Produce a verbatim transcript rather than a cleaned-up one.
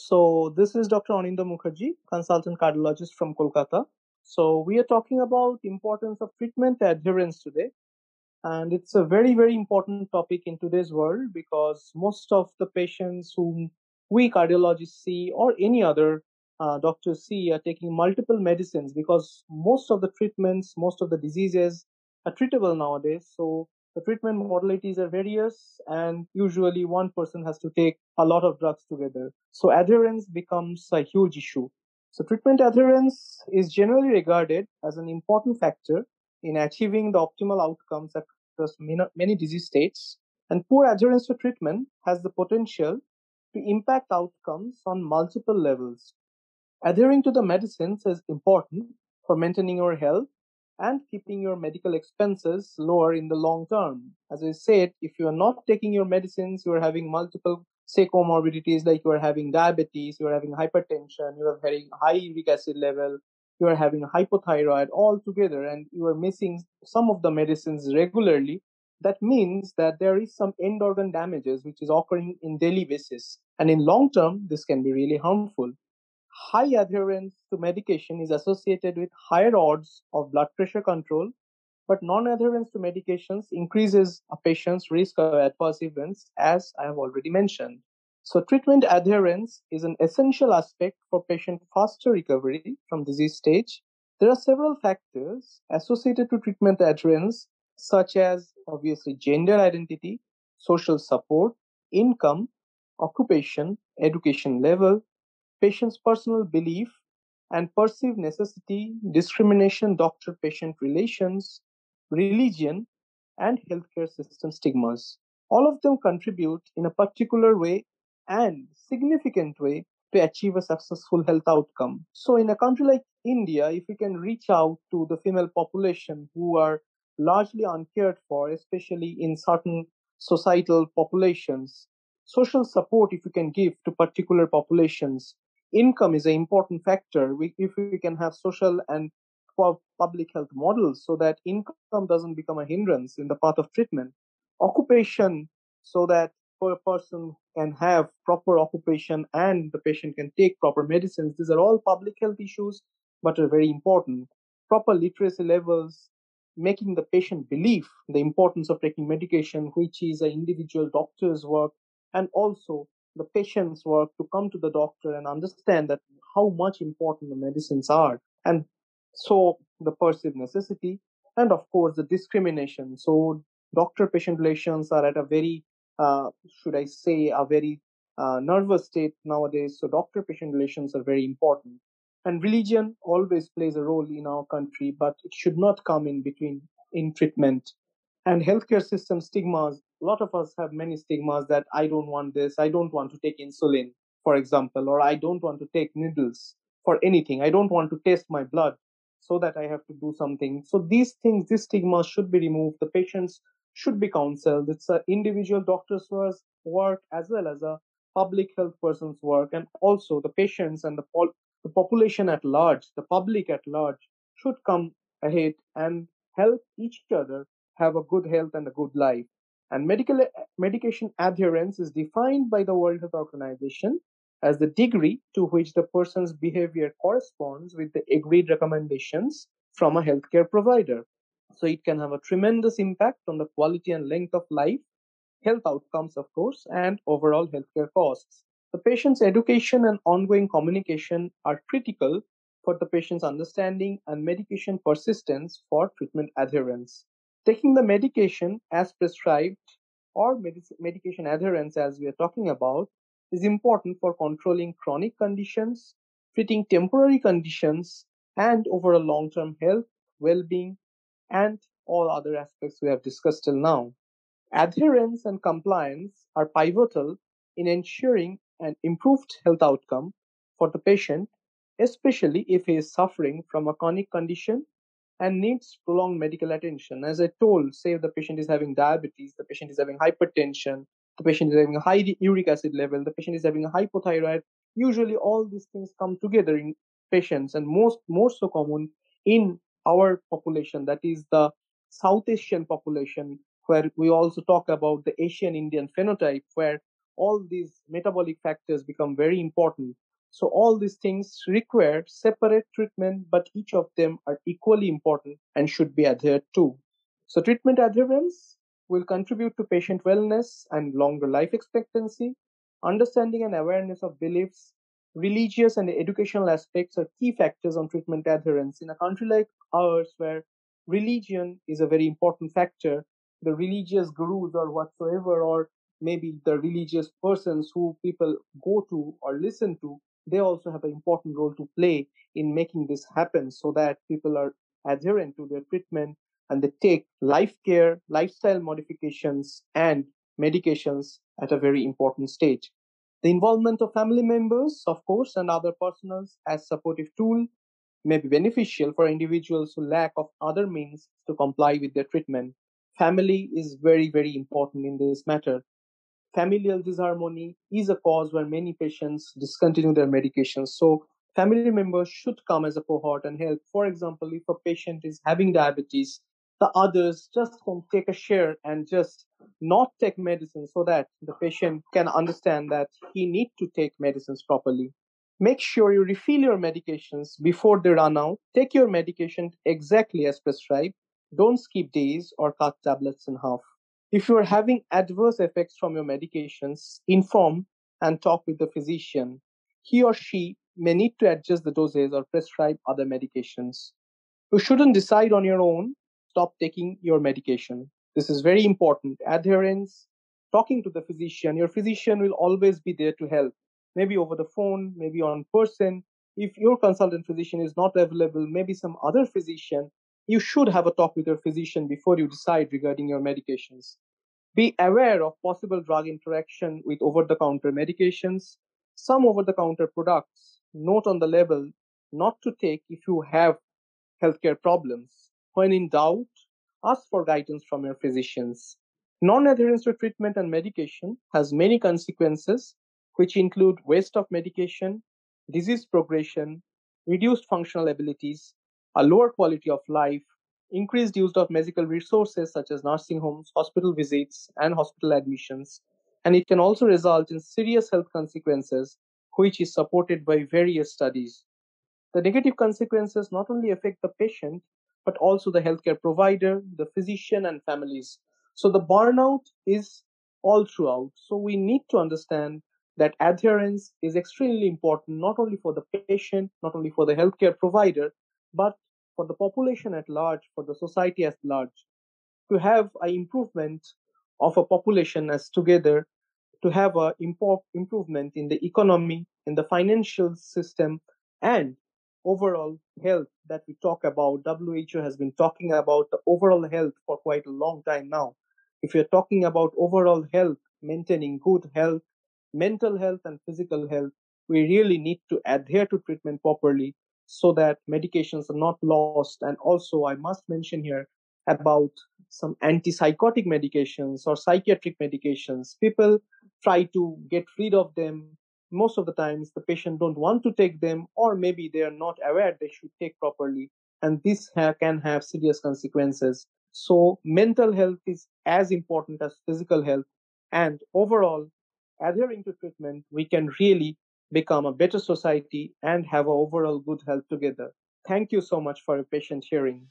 So this is Doctor Anindo Mukherjee, consultant cardiologist from Kolkata. So we are talking about importance of treatment adherence today. And it's a very, very important topic in today's world because most of the patients whom we cardiologists see or any other uh, doctors see are taking multiple medicines because most of the treatments, most of the diseases are treatable nowadays. So the treatment modalities are various and usually one person has to take a lot of drugs together. So adherence becomes a huge issue. So treatment adherence is generally regarded as an important factor in achieving the optimal outcomes across many disease states. And poor adherence to treatment has the potential to impact outcomes on multiple levels. Adhering to the medicines is important for maintaining your health and keeping your medical expenses lower in the long term. As I said, if you are not taking your medicines, you are having multiple, say, comorbidities, like you are having diabetes, you are having hypertension, you are having high uric acid level, you are having hypothyroid all together, and you are missing some of the medicines regularly. That means that there is some end organ damages which is occurring in daily basis. And in long term, this can be really harmful. High adherence to medication is associated with higher odds of blood pressure control, but non-adherence to medications increases a patient's risk of adverse events, as I have already mentioned. So treatment adherence is an essential aspect for patient faster recovery from disease stage. There are several factors associated to treatment adherence, such as obviously gender identity, social support, income, occupation, education level, patient's personal belief and perceived necessity, discrimination, doctor-patient relations, religion, and healthcare system stigmas. All of them contribute in a particular way and significant way to achieve a successful health outcome. So in a country like India, if we can reach out to the female population who are largely uncared for, especially in certain societal populations, social support if we can give to particular populations, income is an important factor. We, if we can have social and public health models so that income doesn't become a hindrance in the path of treatment. Occupation, so that a person can have proper occupation and the patient can take proper medicines. These are all public health issues, but are very important. Proper literacy levels, making the patient believe the importance of taking medication, which is an individual doctor's work, and also the patient's work to come to the doctor and understand that how much important the medicines are. And so the perceived necessity and, of course, the discrimination. So doctor-patient relations are at a very, uh, should I say, a very uh, nervous state nowadays. So doctor-patient relations are very important. And religion always plays a role in our country, but it should not come in between in treatment. And healthcare system stigmas, a lot of us have many stigmas that I don't want this, I don't want to take insulin, for example, or I don't want to take needles for anything. I don't want to test my blood so that I have to do something. So these things, these stigmas should be removed. The patients should be counseled. It's an individual doctor's work as well as a public health person's work. And also the patients and the, pol- the population at large, the public at large should come ahead and help each other have a good health and a good life. And medical medication adherence is defined by the World Health Organization as the degree to which the person's behavior corresponds with the agreed recommendations from a healthcare provider. So it can have a tremendous impact on the quality and length of life, health outcomes, of course, and overall healthcare costs. The patient's education and ongoing communication are critical for the patient's understanding and medication persistence for treatment adherence. Taking the medication as prescribed or med- medication adherence, as we are talking about, is important for controlling chronic conditions, treating temporary conditions, and overall long-term health, well-being, and all other aspects we have discussed till now. Adherence and compliance are pivotal in ensuring an improved health outcome for the patient, especially if he is suffering from a chronic condition and needs prolonged medical attention. As I told, say the patient is having diabetes, the patient is having hypertension, the patient is having a high uric acid level, the patient is having a hypothyroid. Usually all these things come together in patients and most more so common in our population, that is the South Asian population, where we also talk about the Asian Indian phenotype, where all these metabolic factors become very important. So all these things require separate treatment, but each of them are equally important and should be adhered to. So treatment adherence will contribute to patient wellness and longer life expectancy. Understanding and awareness of beliefs, religious and educational aspects are key factors on treatment adherence. In a country like ours, where religion is a very important factor, the religious gurus or whatsoever, or maybe the religious persons who people go to or listen to, they also have an important role to play in making this happen so that people are adherent to their treatment and they take life care, lifestyle modifications, and medications at a very important stage. The involvement of family members, of course, and other personals as supportive tool may be beneficial for individuals who lack of other means to comply with their treatment. Family is very, very important in this matter. Familial disharmony is a cause where many patients discontinue their medications. So family members should come as a cohort and help. For example, if a patient is having diabetes, the others just can take a share and just not take medicine so that the patient can understand that he needs to take medicines properly. Make sure you refill your medications before they run out. Take your medication exactly as prescribed. Don't skip days or cut tablets in half. If you are having adverse effects from your medications, inform and talk with the physician. He or she may need to adjust the doses or prescribe other medications. You shouldn't decide on your own. Stop taking your medication. This is very important. Adherence, talking to the physician. Your physician will always be there to help, maybe over the phone, maybe on person. If your consultant physician is not available, maybe some other physician, you should have a talk with your physician before you decide regarding your medications. Be aware of possible drug interaction with over-the-counter medications. Some over-the-counter products, note on the label not to take if you have healthcare problems. When in doubt, ask for guidance from your physicians. Non-adherence to treatment and medication has many consequences, which include waste of medication, disease progression, reduced functional abilities, a lower quality of life, increased use of medical resources such as nursing homes, hospital visits, and hospital admissions. And it can also result in serious health consequences, which is supported by various studies. The negative consequences not only affect the patient, but also the healthcare provider, the physician, and families. So the burnout is all throughout. So we need to understand that adherence is extremely important, not only for the patient, not only for the healthcare provider, but for the population at large, for the society at large. To have an improvement of a population as together, to have an impo- improvement in the economy, in the financial system, and overall health that we talk about. W H O has been talking about the overall health for quite a long time now. If you're talking about overall health, maintaining good health, mental health and physical health, we really need to adhere to treatment properly so that medications are not lost. And also I must mention here about some antipsychotic medications or psychiatric medications. People try to get rid of them. Most of the times the patient don't want to take them, or maybe they are not aware they should take properly. And this ha- can have serious consequences. So mental health is as important as physical health. And overall, adhering to treatment, we can really become a better society and have an overall good health together. Thank you so much for your patient hearing.